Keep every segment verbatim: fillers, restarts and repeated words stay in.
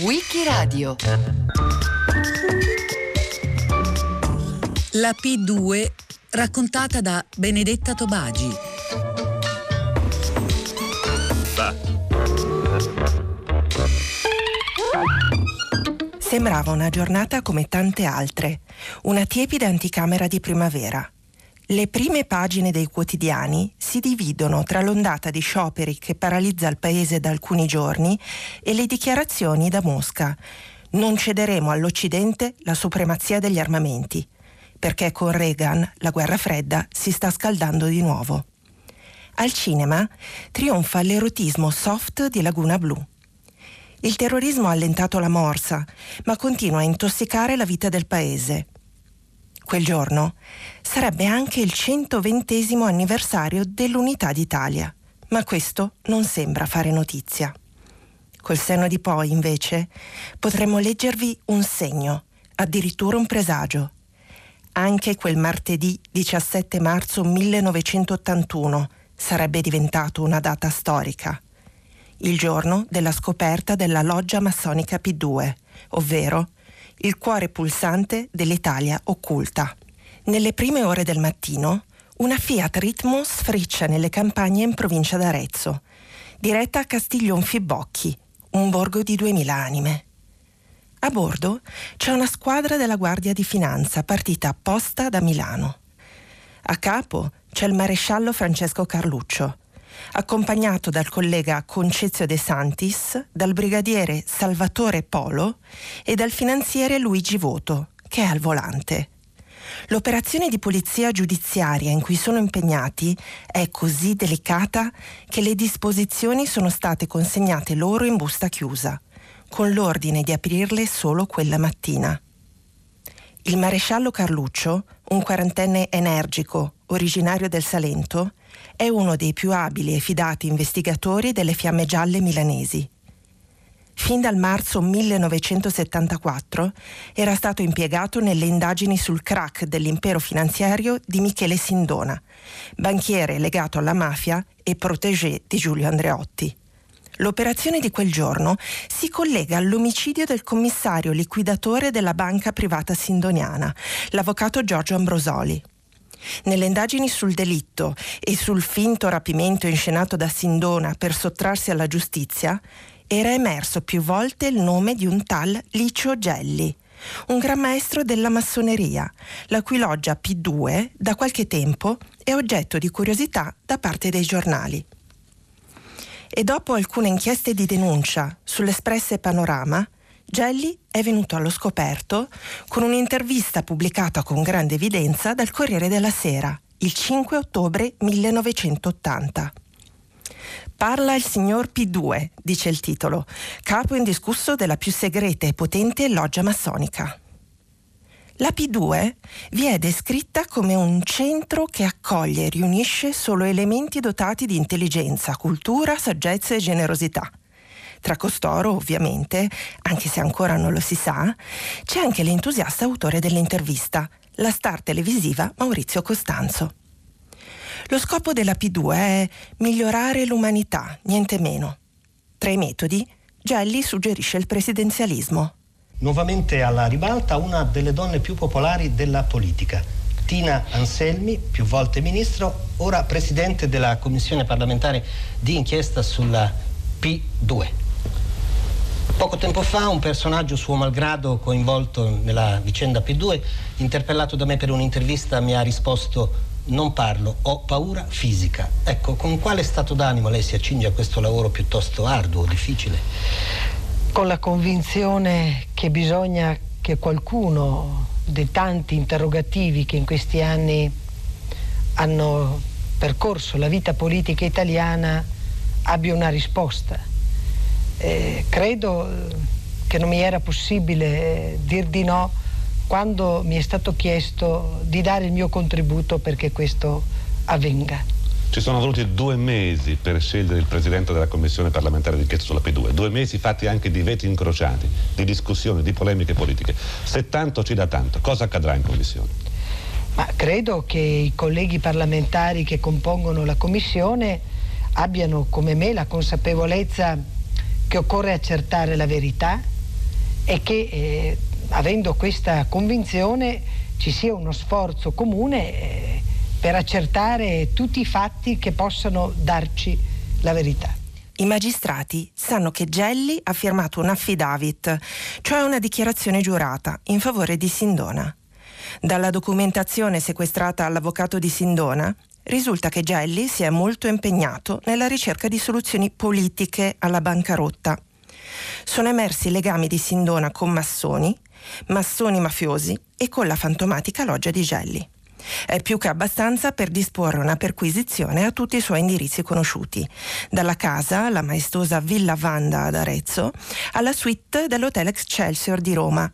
Wikiradio. La P due raccontata da Benedetta Tobagi. Bah. Sembrava una giornata come tante altre, una tiepida anticamera di primavera. Le prime pagine dei quotidiani si dividono tra l'ondata di scioperi che paralizza il paese da alcuni giorni e le dichiarazioni da Mosca. Non cederemo all'Occidente la supremazia degli armamenti, perché con Reagan la guerra fredda si sta scaldando di nuovo. Al cinema trionfa l'erotismo soft di Laguna Blu. Il terrorismo ha allentato la morsa, ma continua a intossicare la vita del paese. Quel giorno sarebbe anche il centoventesimo anniversario dell'Unità d'Italia, ma questo non sembra fare notizia. Col senno di poi, invece, potremmo leggervi un segno, addirittura un presagio. Anche quel martedì diciassette marzo millenovecentottantuno sarebbe diventato una data storica, il giorno della scoperta della loggia massonica P due, ovvero il cuore pulsante dell'Italia occulta. Nelle prime ore del mattino, una Fiat Ritmo sfriccia nelle campagne in provincia d'Arezzo, diretta a Castiglion Fibocchi, un borgo di duemila anime. A bordo c'è una squadra della Guardia di Finanza partita apposta da Milano. A capo c'è il maresciallo Francesco Carluccio, accompagnato dal collega Concezio De Santis, dal brigadiere Salvatore Polo e dal finanziere Luigi Voto, che è al volante. L'operazione di polizia giudiziaria in cui sono impegnati è così delicata che le disposizioni sono state consegnate loro in busta chiusa, con l'ordine di aprirle solo quella mattina. Il maresciallo Carluccio, un quarantenne energico, originario del Salento, è uno dei più abili e fidati investigatori delle fiamme gialle milanesi. Fin dal marzo millenovecentosettantaquattro era stato impiegato nelle indagini sul crack dell'impero finanziario di Michele Sindona, banchiere legato alla mafia e protégé di Giulio Andreotti. L'operazione di quel giorno si collega all'omicidio del commissario liquidatore della banca privata sindoniana, l'avvocato Giorgio Ambrosoli. Nelle indagini sul delitto e sul finto rapimento inscenato da Sindona per sottrarsi alla giustizia era emerso più volte il nome di un tal Licio Gelli, un gran maestro della massoneria, la cui loggia P due da qualche tempo è oggetto di curiosità da parte dei giornali. E dopo alcune inchieste di denuncia sull'Espresso e Panorama, Gelli è venuto allo scoperto con un'intervista pubblicata con grande evidenza dal Corriere della Sera, il cinque ottobre millenovecentottanta. Parla il signor P due, dice il titolo, capo indiscusso della più segreta e potente loggia massonica. La P due vi è descritta come un centro che accoglie e riunisce solo elementi dotati di intelligenza, cultura, saggezza e generosità. Tra costoro, ovviamente, anche se ancora non lo si sa, c'è anche l'entusiasta autore dell'intervista, la star televisiva Maurizio Costanzo. Lo scopo della P due è migliorare l'umanità, niente meno. Tra i metodi, Gelli suggerisce il presidenzialismo. Nuovamente alla ribalta una delle donne più popolari della politica, Tina Anselmi, più volte ministro, ora presidente della commissione parlamentare di inchiesta sulla P due. Poco tempo fa un personaggio suo malgrado coinvolto nella vicenda P due, interpellato da me per un'intervista, mi ha risposto: non parlo, ho paura fisica. Ecco, con quale stato d'animo lei si accinge a questo lavoro piuttosto arduo, difficile? Con la convinzione che bisogna che qualcuno dei tanti interrogativi che in questi anni hanno percorso la vita politica italiana abbia una risposta. Eh, credo che non mi era possibile dir di no quando mi è stato chiesto di dare il mio contributo perché questo avvenga. Ci sono voluti due mesi per scegliere il presidente della commissione parlamentare d'inchiesta sulla P due, due mesi fatti anche di veti incrociati, di discussioni, di polemiche politiche. Se tanto ci dà tanto, cosa accadrà in commissione? Ma credo che i colleghi parlamentari che compongono la commissione abbiano come me la consapevolezza che occorre accertare la verità e che, eh, avendo questa convinzione, ci sia uno sforzo comune eh, per accertare tutti i fatti che possano darci la verità. I magistrati sanno che Gelli ha firmato un affidavit, cioè una dichiarazione giurata, in favore di Sindona. Dalla documentazione sequestrata all'avvocato di Sindona risulta che Gelli si è molto impegnato nella ricerca di soluzioni politiche alla bancarotta. Sono emersi legami di Sindona con massoni, massoni mafiosi e con la fantomatica loggia di Gelli. È più che abbastanza per disporre una perquisizione a tutti i suoi indirizzi conosciuti, dalla casa, la maestosa Villa Vanda ad Arezzo, alla suite dell'Hotel Excelsior di Roma.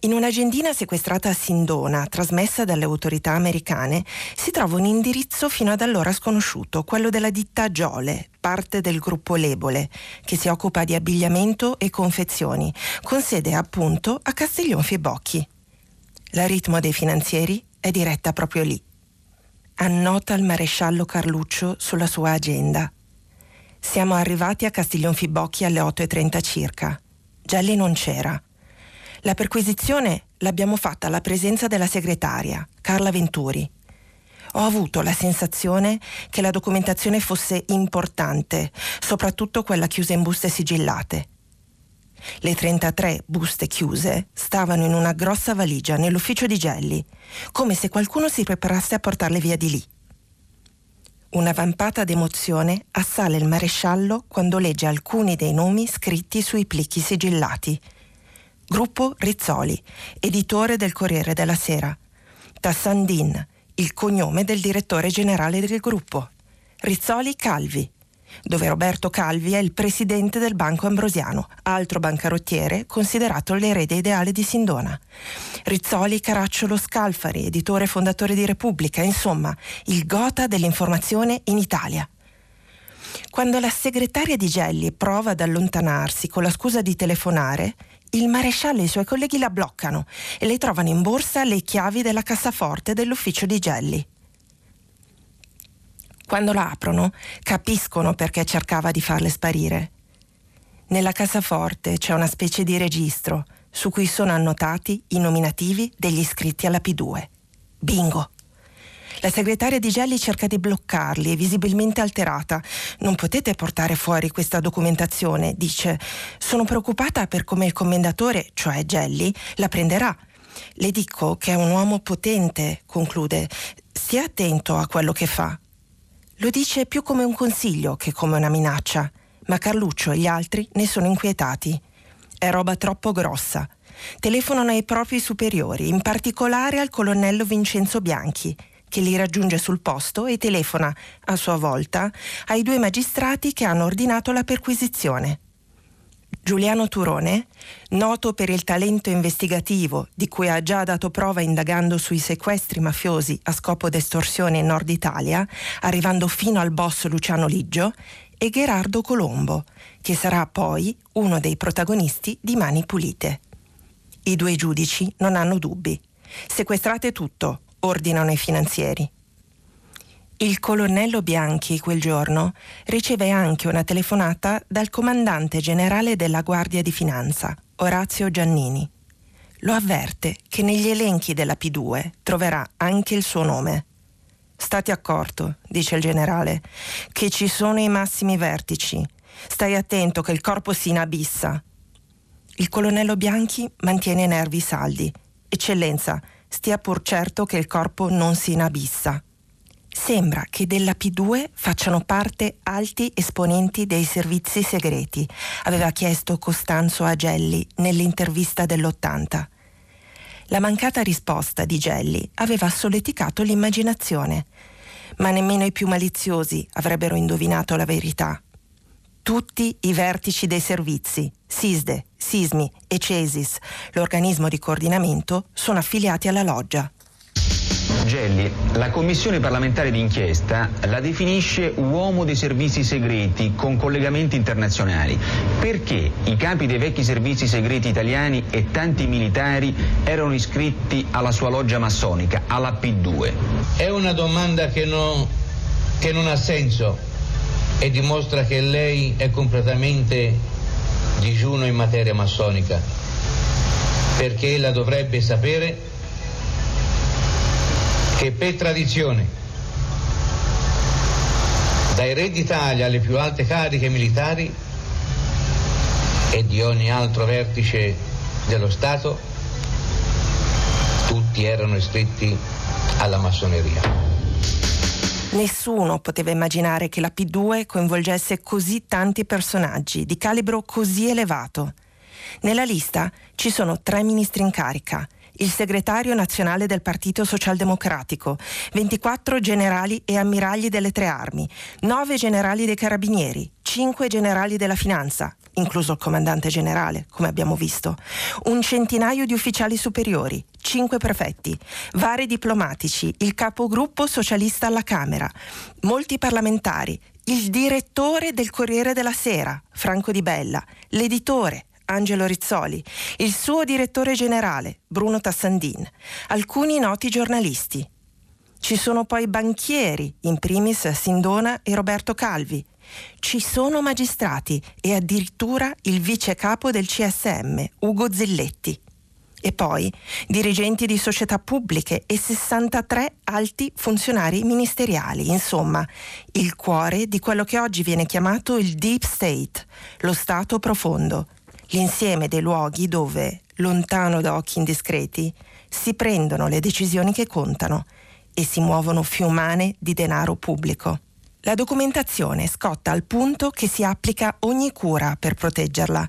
In un'agendina sequestrata a Sindona, trasmessa dalle autorità americane, si trova un indirizzo fino ad allora sconosciuto, quello della ditta Giole, parte del gruppo Lebole, che si occupa di abbigliamento e confezioni, con sede appunto a Castiglionfi e Bocchi. La ritmo dei finanzieri è diretta proprio lì. Annota il maresciallo Carluccio sulla sua agenda. Siamo arrivati a Castiglionfi Bocchi alle otto e trenta circa. Gelli non c'era. La perquisizione l'abbiamo fatta alla presenza della segretaria, Carla Venturi. Ho avuto la sensazione che la documentazione fosse importante, soprattutto quella chiusa in buste sigillate. Le trentatré buste chiuse stavano in una grossa valigia nell'ufficio di Gelli, come se qualcuno si preparasse a portarle via di lì. Una vampata d'emozione assale il maresciallo quando legge alcuni dei nomi scritti sui plichi sigillati. Gruppo Rizzoli, editore del Corriere della Sera. Tassan Din, il cognome del direttore generale del gruppo. Rizzoli Calvi, dove Roberto Calvi è il presidente del Banco Ambrosiano, altro bancarottiere considerato l'erede ideale di Sindona. Rizzoli Caracciolo Scalfari, editore e fondatore di Repubblica, insomma, il gotha dell'informazione in Italia. Quando la segretaria di Gelli prova ad allontanarsi con la scusa di telefonare, il maresciallo e i suoi colleghi la bloccano e le trovano in borsa le chiavi della cassaforte dell'ufficio di Gelli. Quando la aprono, capiscono perché cercava di farle sparire. Nella cassaforte c'è una specie di registro su cui sono annotati i nominativi degli iscritti alla P due. Bingo! La segretaria di Gelli cerca di bloccarli, è visibilmente alterata. «Non potete portare fuori questa documentazione», dice. «Sono preoccupata per come il commendatore, cioè Gelli, la prenderà. Le dico che è un uomo potente», conclude. «Stia attento a quello che fa». Lo dice più come un consiglio che come una minaccia, ma Carluccio e gli altri ne sono inquietati. È roba troppo grossa. Telefonano ai propri superiori, in particolare al colonnello Vincenzo Bianchi, che li raggiunge sul posto e telefona, a sua volta, ai due magistrati che hanno ordinato la perquisizione. Giuliano Turone, noto per il talento investigativo di cui ha già dato prova indagando sui sequestri mafiosi a scopo d'estorsione in Nord Italia, arrivando fino al boss Luciano Liggio, e Gherardo Colombo, che sarà poi uno dei protagonisti di Mani Pulite. I due giudici non hanno dubbi. Sequestrate tutto, ordinano i finanzieri. Il colonnello Bianchi quel giorno riceve anche una telefonata dal comandante generale della Guardia di Finanza, Orazio Giannini. Lo avverte che negli elenchi della P due troverà anche il suo nome. «State accorto», dice il generale, «che ci sono i massimi vertici. Stai attento che il corpo si inabissa». Il colonnello Bianchi mantiene i nervi saldi. «Eccellenza, stia pur certo che il corpo non si inabissa». Sembra che della P due facciano parte alti esponenti dei servizi segreti, aveva chiesto Costanzo a Gelli nell'intervista dell'ottanta. La mancata risposta di Gelli aveva solleticato l'immaginazione, ma nemmeno i più maliziosi avrebbero indovinato la verità. Tutti i vertici dei servizi, SISDE, SISMI e CESIS, l'organismo di coordinamento, sono affiliati alla loggia. Gelli, la commissione parlamentare d'inchiesta la definisce uomo dei servizi segreti con collegamenti internazionali. Perché i capi dei vecchi servizi segreti italiani e tanti militari erano iscritti alla sua loggia massonica, alla P due? È una domanda che, no, che non ha senso e dimostra che lei è completamente digiuno in materia massonica, perché ella dovrebbe sapere che per tradizione, dai re d'Italia alle più alte cariche militari e di ogni altro vertice dello Stato, tutti erano iscritti alla massoneria. Nessuno poteva immaginare che la P due coinvolgesse così tanti personaggi di calibro così elevato. Nella lista ci sono tre ministri in carica, il segretario nazionale del Partito Socialdemocratico, ventiquattro generali e ammiragli delle tre armi, nove generali dei carabinieri, cinque generali della finanza, incluso il comandante generale, come abbiamo visto, un centinaio di ufficiali superiori, cinque prefetti, vari diplomatici, il capogruppo socialista alla Camera, molti parlamentari, il direttore del Corriere della Sera, Franco Di Bella, l'editore, Angelo Rizzoli, il suo direttore generale, Bruno Tassan Din, alcuni noti giornalisti. Ci sono poi banchieri, in primis Sindona e Roberto Calvi. Ci sono magistrati e addirittura il vice capo del C S M, Ugo Zilletti. E poi dirigenti di società pubbliche e sessantatré alti funzionari ministeriali. Insomma, il cuore di quello che oggi viene chiamato il Deep State, lo Stato profondo, l'insieme dei luoghi dove, lontano da occhi indiscreti, si prendono le decisioni che contano e si muovono fiumane di denaro pubblico. La documentazione scotta al punto che si applica ogni cura per proteggerla.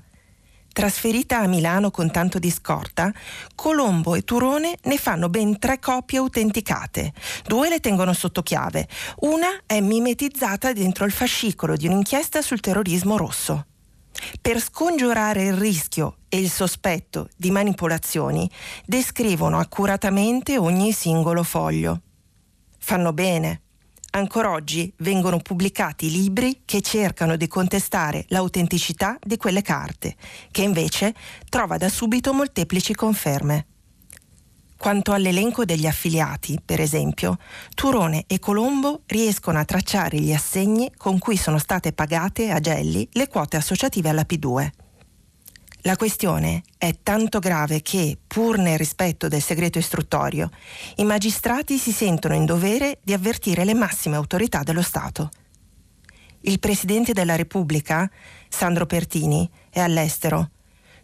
Trasferita a Milano con tanto di scorta, Colombo e Turone ne fanno ben tre copie autenticate. Due le tengono sotto chiave, una è mimetizzata dentro il fascicolo di un'inchiesta sul terrorismo rosso. Per scongiurare il rischio e il sospetto di manipolazioni, descrivono accuratamente ogni singolo foglio. Fanno bene. Ancora oggi vengono pubblicati libri che cercano di contestare l'autenticità di quelle carte, che invece trova da subito molteplici conferme. Quanto all'elenco degli affiliati, per esempio, Turone e Colombo riescono a tracciare gli assegni con cui sono state pagate a Gelli le quote associative alla P due. La questione è tanto grave che, pur nel rispetto del segreto istruttorio, i magistrati si sentono in dovere di avvertire le massime autorità dello Stato. Il Presidente della Repubblica, Sandro Pertini, è all'estero.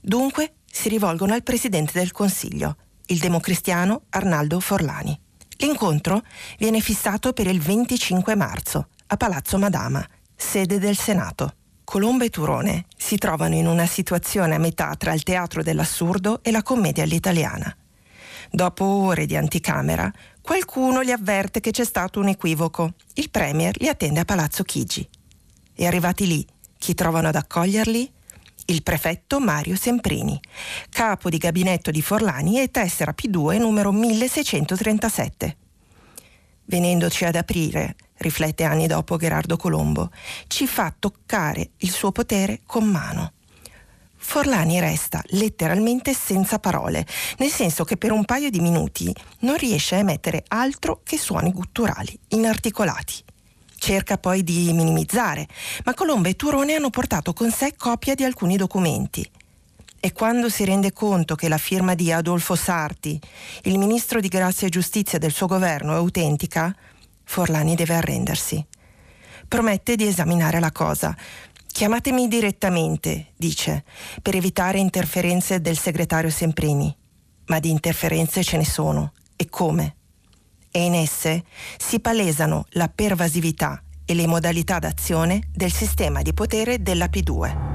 Dunque si rivolgono al Presidente del Consiglio, il democristiano Arnaldo Forlani. L'incontro viene fissato per il venticinque marzo a Palazzo Madama, sede del Senato. Colombo e Turone si trovano in una situazione a metà tra il teatro dell'assurdo e la commedia all'italiana. Dopo ore di anticamera, qualcuno li avverte che c'è stato un equivoco. Il premier li attende a Palazzo Chigi. E arrivati lì, chi trovano ad accoglierli? Il prefetto Mario Semprini, capo di gabinetto di Forlani e tessera P due numero milleseicentotrentasette. Venendoci ad aprire, riflette anni dopo Gherardo Colombo, ci fa toccare il suo potere con mano. Forlani resta letteralmente senza parole, nel senso che per un paio di minuti non riesce a emettere altro che suoni gutturali, inarticolati. Cerca poi di minimizzare, ma Colombo e Turone hanno portato con sé copia di alcuni documenti. E quando si rende conto che la firma di Adolfo Sarti, il ministro di Grazia e Giustizia del suo governo, è autentica, Forlani deve arrendersi. Promette di esaminare la cosa. «Chiamatemi direttamente», dice, per evitare interferenze del segretario Semprini. Ma di interferenze ce ne sono. E come? E in esse si palesano la pervasività e le modalità d'azione del sistema di potere della P due.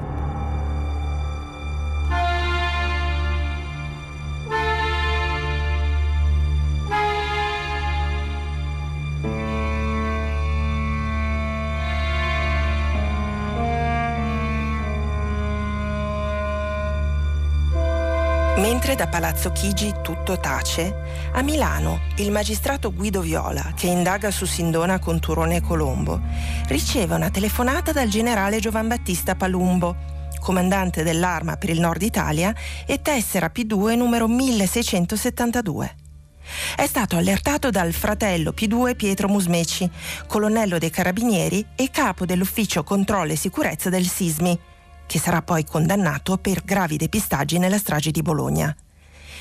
Mentre da Palazzo Chigi tutto tace, a Milano il magistrato Guido Viola, che indaga su Sindona con Turone e Colombo, riceve una telefonata dal generale Giovan Battista Palumbo, comandante dell'Arma per il Nord Italia e tessera P due numero milleseicentottantasettantadue. È stato allertato dal fratello P due Pietro Musmeci, colonnello dei Carabinieri e capo dell'ufficio Controllo e Sicurezza del SISMI, che sarà poi condannato per gravi depistaggi nella strage di Bologna.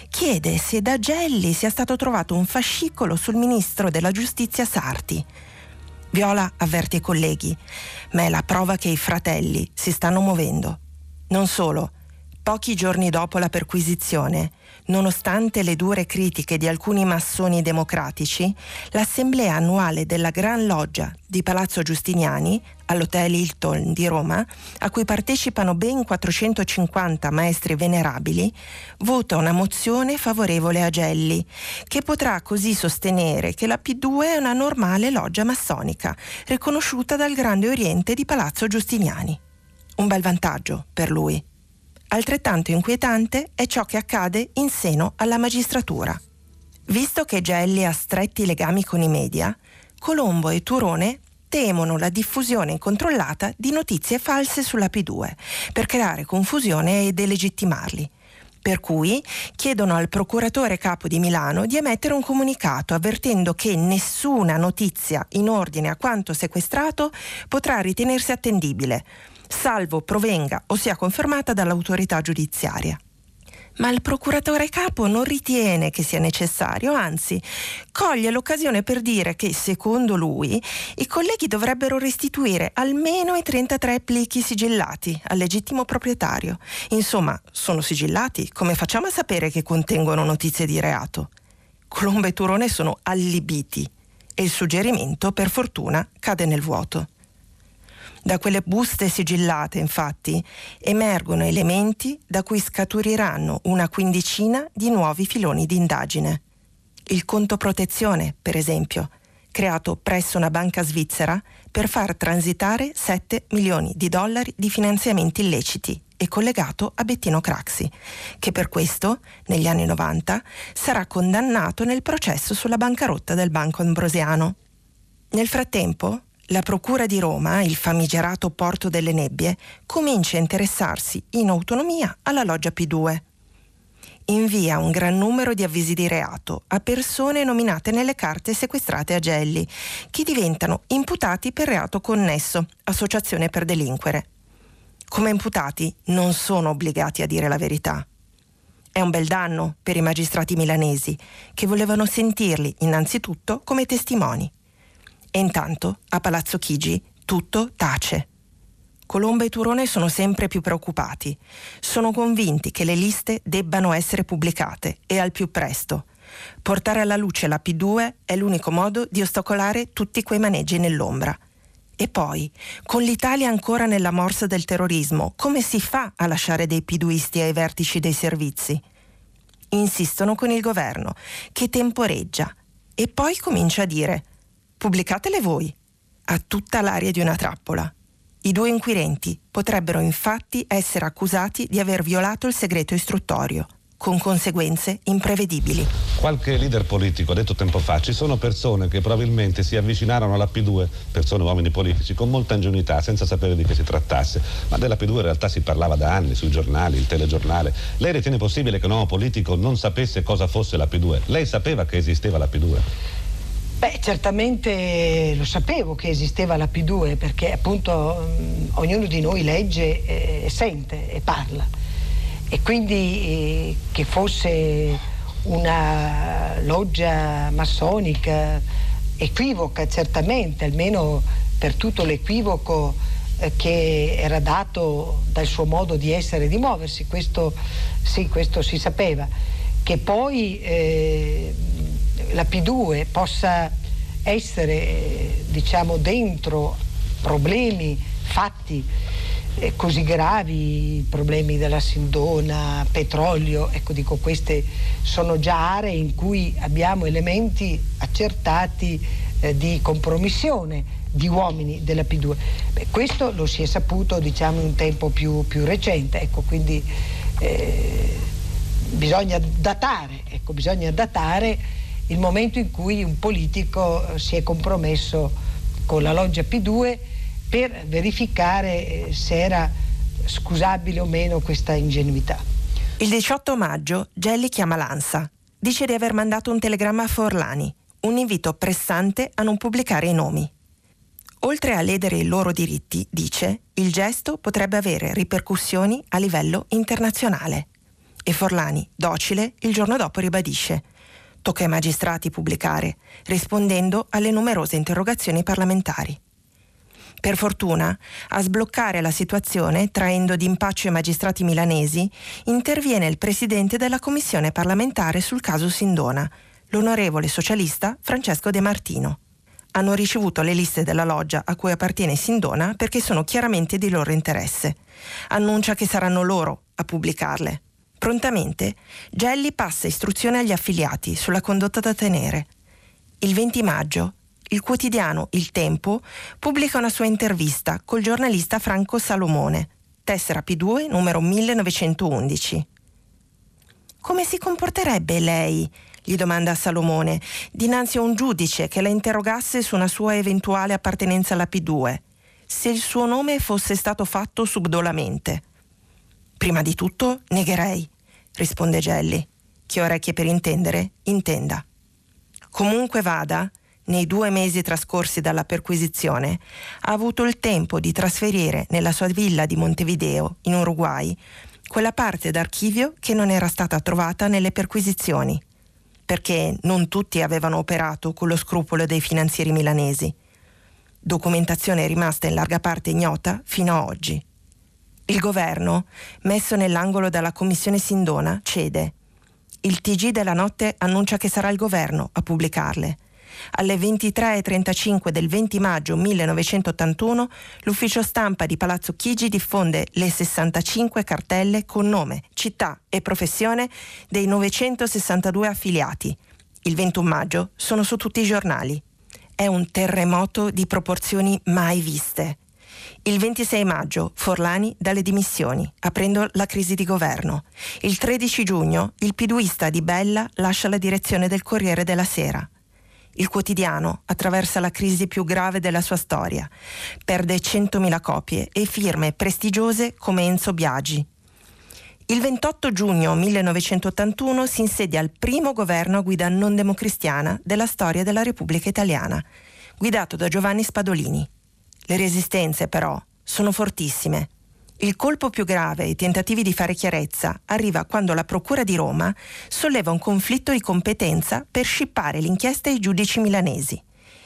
Chiede se da Gelli sia stato trovato un fascicolo sul ministro della giustizia Sarti. Viola avverte i colleghi, ma è la prova che i fratelli si stanno muovendo. Non solo, pochi giorni dopo la perquisizione, nonostante le dure critiche di alcuni massoni democratici, l'assemblea annuale della Gran Loggia di Palazzo Giustiniani, all'Hotel Hilton di Roma, a cui partecipano ben quattrocentocinquanta maestri venerabili, vota una mozione favorevole a Gelli, che potrà così sostenere che la P due è una normale loggia massonica, riconosciuta dal Grande Oriente di Palazzo Giustiniani. Un bel vantaggio per lui. Altrettanto inquietante è ciò che accade in seno alla magistratura. Visto che Gelli ha stretti legami con i media, Colombo e Turone temono la diffusione incontrollata di notizie false sulla P due per creare confusione e delegittimarli. Per cui chiedono al procuratore capo di Milano di emettere un comunicato avvertendo che nessuna notizia in ordine a quanto sequestrato potrà ritenersi attendibile, salvo provenga o sia confermata dall'autorità giudiziaria. Ma il procuratore capo non ritiene che sia necessario, anzi, coglie l'occasione per dire che, secondo lui, i colleghi dovrebbero restituire almeno i trentatré plichi sigillati al legittimo proprietario. Insomma, sono sigillati, come facciamo a sapere che contengono notizie di reato? Colombo e Turone sono allibiti e il suggerimento, per fortuna, cade nel vuoto. Da quelle buste sigillate, infatti, emergono elementi da cui scaturiranno una quindicina di nuovi filoni di indagine. Il conto protezione, per esempio, creato presso una banca svizzera per far transitare sette milioni di dollari di finanziamenti illeciti e collegato a Bettino Craxi, che per questo, negli anni novanta, sarà condannato nel processo sulla bancarotta del Banco Ambrosiano. Nel frattempo, la Procura di Roma, il famigerato Porto delle Nebbie, comincia a interessarsi in autonomia alla loggia P due. Invia un gran numero di avvisi di reato a persone nominate nelle carte sequestrate a Gelli, che diventano imputati per reato connesso, associazione per delinquere. Come imputati non sono obbligati a dire la verità. È un bel danno per i magistrati milanesi, che volevano sentirli innanzitutto come testimoni. E intanto, a Palazzo Chigi, tutto tace. Colombo e Turone sono sempre più preoccupati. Sono convinti che le liste debbano essere pubblicate e al più presto. Portare alla luce la P due è l'unico modo di ostacolare tutti quei maneggi nell'ombra. E poi, con l'Italia ancora nella morsa del terrorismo, come si fa a lasciare dei P duisti ai vertici dei servizi? Insistono con il governo, che temporeggia, e poi comincia a dire: pubblicatele voi. Ha tutta l'aria di una trappola. I due inquirenti potrebbero infatti essere accusati di aver violato il segreto istruttorio, con conseguenze imprevedibili. Qualche leader politico ha detto tempo fa: ci sono persone che probabilmente si avvicinarono alla P due, persone, uomini politici, con molta ingenuità, senza sapere di che si trattasse. Ma della P due in realtà si parlava da anni sui giornali, il telegiornale. Lei ritiene possibile che un uomo politico non sapesse cosa fosse la P due? Lei sapeva che esisteva la P due? Beh, certamente lo sapevo che esisteva la P due, perché appunto mh, ognuno di noi legge e eh, sente e parla, e quindi eh, che fosse una loggia massonica equivoca, certamente, almeno per tutto l'equivoco eh, che era dato dal suo modo di essere e di muoversi, questo sì, questo si sapeva. Che poi eh, la P due possa essere eh, diciamo dentro problemi, fatti eh, così gravi, problemi della Sindona, petrolio, ecco, dico, queste sono già aree in cui abbiamo elementi accertati eh, di compromissione di uomini della P due. Beh, questo lo si è saputo, diciamo, in un tempo più, più recente, ecco, quindi eh, bisogna datare, ecco, bisogna datare il momento in cui un politico si è compromesso con la loggia P due per verificare se era scusabile o meno questa ingenuità. Il diciotto maggio Gelli chiama l'Ansa. Dice di aver mandato un telegramma a Forlani, un invito pressante a non pubblicare i nomi. Oltre a ledere i loro diritti, dice, il gesto potrebbe avere ripercussioni a livello internazionale. E Forlani, docile, il giorno dopo ribadisce: tocca ai magistrati pubblicare, rispondendo alle numerose interrogazioni parlamentari. Per fortuna, a sbloccare la situazione, traendo d'impaccio i magistrati milanesi, interviene il presidente della commissione parlamentare sul caso Sindona, l'onorevole socialista Francesco De Martino. Hanno ricevuto le liste della loggia a cui appartiene Sindona perché sono chiaramente di loro interesse. Annuncia che saranno loro a pubblicarle. Prontamente, Gelli passa istruzione agli affiliati sulla condotta da tenere. Il venti maggio, il quotidiano Il Tempo pubblica una sua intervista col giornalista Franco Salomone, tessera P due numero millenovecentoundici. Come si comporterebbe lei, gli domanda Salomone, dinanzi a un giudice che la interrogasse su una sua eventuale appartenenza alla P due, se il suo nome fosse stato fatto subdolamente? Prima di tutto negherei, risponde Gelli. Chi ha orecchie per intendere, intenda. Comunque vada, nei due mesi trascorsi dalla perquisizione, ha avuto il tempo di trasferire nella sua villa di Montevideo, in Uruguay, quella parte d'archivio che non era stata trovata nelle perquisizioni, perché non tutti avevano operato con lo scrupolo dei finanzieri milanesi. Documentazione rimasta in larga parte ignota fino a oggi. Il governo, messo nell'angolo dalla commissione Sindona, cede. Il T G della notte annuncia che sarà il governo a pubblicarle. Alle ventitré e trentacinque del venti maggio millenovecentottantuno, l'ufficio stampa di Palazzo Chigi diffonde le sessantacinque cartelle con nome, città e professione dei novecentosessantadue affiliati. Il ventuno maggio sono su tutti i giornali. È un terremoto di proporzioni mai viste. Il ventisei maggio Forlani dà le dimissioni, aprendo la crisi di governo. Il tredici giugno il piduista Di Bella lascia la direzione del Corriere della Sera. Il quotidiano attraversa la crisi più grave della sua storia, perde centomila copie e firme prestigiose come Enzo Biagi. Il ventotto giugno millenovecentottantuno si insedia il primo governo a guida non democristiana della storia della Repubblica Italiana, guidato da Giovanni Spadolini. Le resistenze, però, sono fortissime. Il colpo più grave ai tentativi di fare chiarezza arriva quando la Procura di Roma solleva un conflitto di competenza per scippare l'inchiesta ai giudici milanesi.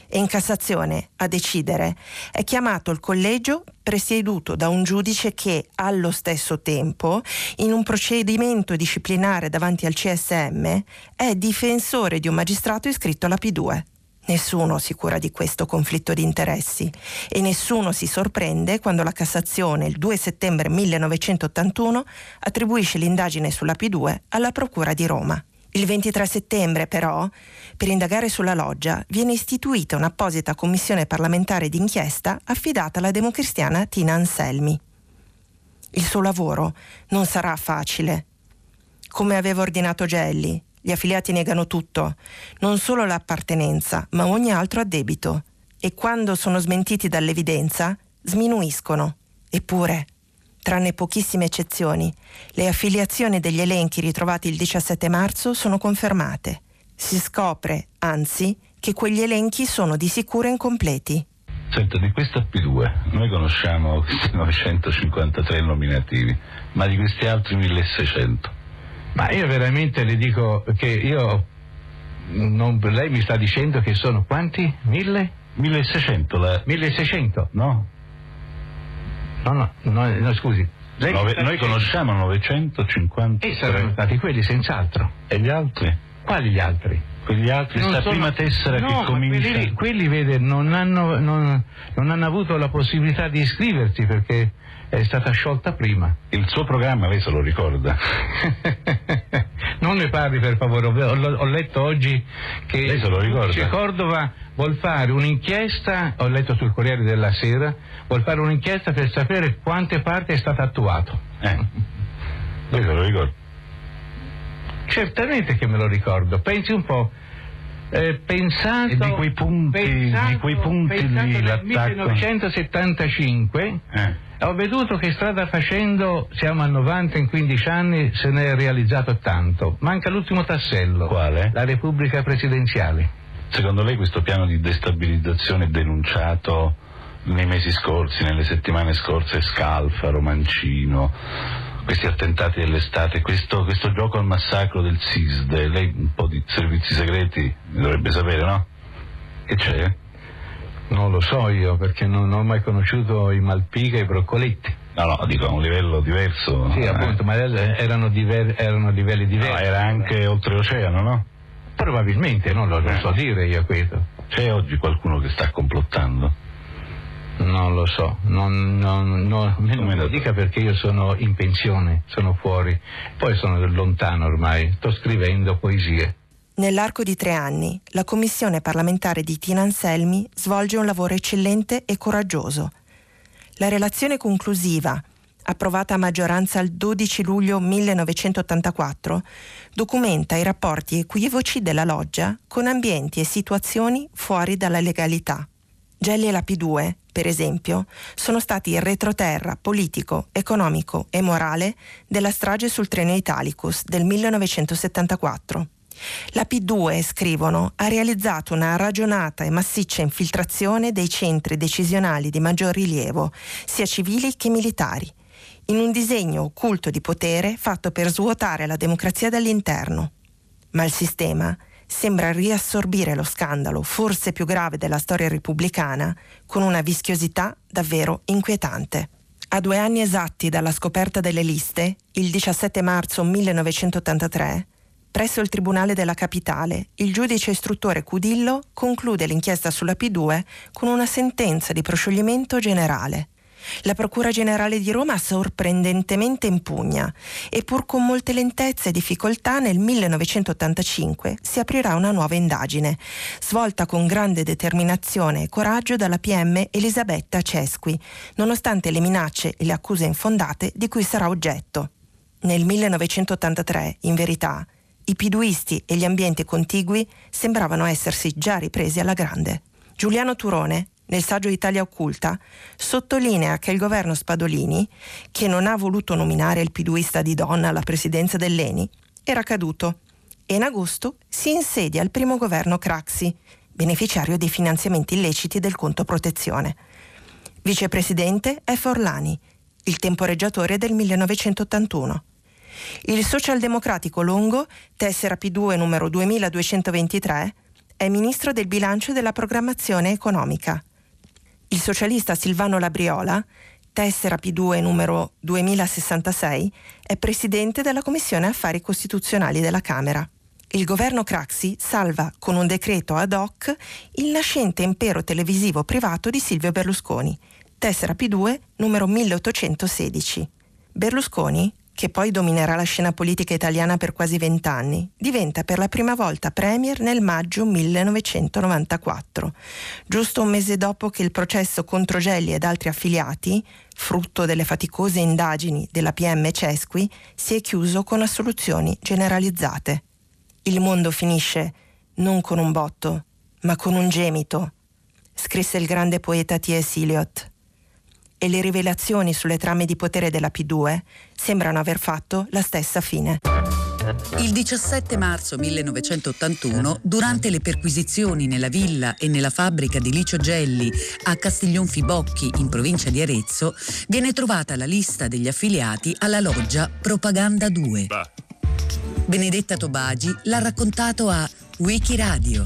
E in Cassazione, a decidere, è chiamato il collegio presieduto da un giudice che, allo stesso tempo, in un procedimento disciplinare davanti al C S M, è difensore di un magistrato iscritto alla P due. Nessuno si cura di questo conflitto di interessi e nessuno si sorprende quando la Cassazione, il due settembre millenovecentottantuno, attribuisce l'indagine sulla P due alla Procura di Roma. Il ventitré settembre, però, per indagare sulla loggia, viene istituita un'apposita commissione parlamentare d'inchiesta affidata alla democristiana Tina Anselmi. Il suo lavoro non sarà facile. Come aveva ordinato Gelli, gli affiliati negano tutto, non solo l'appartenenza, ma ogni altro addebito. E quando sono smentiti dall'evidenza, sminuiscono. Eppure, tranne pochissime eccezioni, le affiliazioni degli elenchi ritrovati il diciassette marzo sono confermate. Si scopre, anzi, che quegli elenchi sono di sicuro incompleti. Senta, di questa P due noi conosciamo questi novecentocinquantatré nominativi, ma di questi altri milleseicento. Ma io veramente le dico che io, non, lei mi sta dicendo che sono quanti? Mille? milleseicento. La... milleseicento? No. No, no, no, no scusi. Lei Nove, noi dicendo... conosciamo novecentocinquanta. E saranno stati quelli senz'altro. E gli altri? Quali gli altri? Quegli altri, la sono... prima tessera no, che comincia... Quelli, quelli vede, non hanno, non, non hanno avuto la possibilità di iscriversi perché... è stata sciolta prima. Il suo programma lei se lo ricorda? Non ne parli per favore, ho, ho letto oggi che lei se lo ricorda. Cordova vuol fare un'inchiesta, ho letto sul Corriere della Sera, vuol fare un'inchiesta per sapere quante parti è stato attuato. Eh. Lei se lo ricorda? Certamente che me lo ricordo, pensi un po'. Eh, pensato, e di quei punti, pensato, di quei punti lì l'attacco millenovecentosettantacinque eh. Ho veduto che strada facendo siamo a novanta, in quindici anni se ne è realizzato tanto. Manca l'ultimo tassello. Quale? La Repubblica Presidenziale. Secondo lei questo piano di destabilizzazione denunciato nei mesi scorsi, nelle settimane scorse, Scalfaro, Mancino, questi attentati dell'estate, questo, questo gioco al massacro del SISDE. Lei un po' di servizi segreti dovrebbe sapere, no? Che c'è? Non lo so io, perché non ho mai conosciuto i Malpica e i Broccoletti. No, no, dico a un livello diverso. Sì, appunto, eh. ma erano, diver- erano livelli diversi. No, era anche eh. oltreoceano, no? Probabilmente, non lo eh. so dire io questo. C'è oggi qualcuno che sta complottando? Non lo so, non, non, non, non me lo dica perché io sono in pensione, sono fuori, poi sono lontano ormai, sto scrivendo poesie. Nell'arco di tre anni, la commissione parlamentare di Tina Anselmi svolge un lavoro eccellente e coraggioso. La relazione conclusiva, approvata a maggioranza il dodici luglio millenovecentottantaquattro, documenta i rapporti equivoci della loggia con ambienti e situazioni fuori dalla legalità. Gelli e la P due, per esempio, sono stati il retroterra politico, economico e morale della strage sul treno Italicus del millenovecentosettantaquattro. La P due, scrivono, ha realizzato una ragionata e massiccia infiltrazione dei centri decisionali di maggior rilievo, sia civili che militari, in un disegno occulto di potere fatto per svuotare la democrazia dall'interno. Ma il sistema sembra riassorbire lo scandalo, forse più grave della storia repubblicana, con una vischiosità davvero inquietante. A due anni esatti dalla scoperta delle liste, il diciassette marzo millenovecentottantatré, presso il Tribunale della Capitale, il giudice istruttore Cudillo conclude l'inchiesta sulla P due con una sentenza di proscioglimento generale. La Procura Generale di Roma sorprendentemente impugna e pur con molte lentezze e difficoltà nel millenovecentottantacinque si aprirà una nuova indagine, svolta con grande determinazione e coraggio dalla P M Elisabetta Cesqui, nonostante le minacce e le accuse infondate di cui sarà oggetto. Nel millenovecentottantatré, in verità, i piduisti e gli ambienti contigui sembravano essersi già ripresi alla grande. Giuliano Turone, nel saggio Italia Occulta, sottolinea che il governo Spadolini, che non ha voluto nominare il piduista di donna alla presidenza dell'ENI, era caduto e in agosto si insedia il primo governo Craxi, beneficiario dei finanziamenti illeciti del conto protezione. Vicepresidente è Forlani, il temporeggiatore del millenovecentottantuno. Il socialdemocratico Longo, tessera P due numero duemiladuecentoventitré, è ministro del bilancio e della programmazione economica. Il socialista Silvano Labriola, tessera P due numero duemilasessantasei, è presidente della Commissione Affari Costituzionali della Camera. Il governo Craxi salva con un decreto ad hoc il nascente impero televisivo privato di Silvio Berlusconi, tessera P due numero milleottocentosedici. Berlusconi, che poi dominerà la scena politica italiana per quasi vent'anni, diventa per la prima volta premier nel maggio millenovecentonovantaquattro, giusto un mese dopo che il processo contro Gelli ed altri affiliati, frutto delle faticose indagini della P M Cesqui, si è chiuso con assoluzioni generalizzate. Il mondo finisce non con un botto, ma con un gemito, scrisse il grande poeta T S. Eliot. E le rivelazioni sulle trame di potere della P due sembrano aver fatto la stessa fine. Il diciassette marzo millenovecentottantuno, durante le perquisizioni nella villa e nella fabbrica di Licio Gelli a Castiglionfibocchi, in provincia di Arezzo, viene trovata la lista degli affiliati alla loggia Propaganda due. Benedetta Tobagi l'ha raccontato a Wikiradio,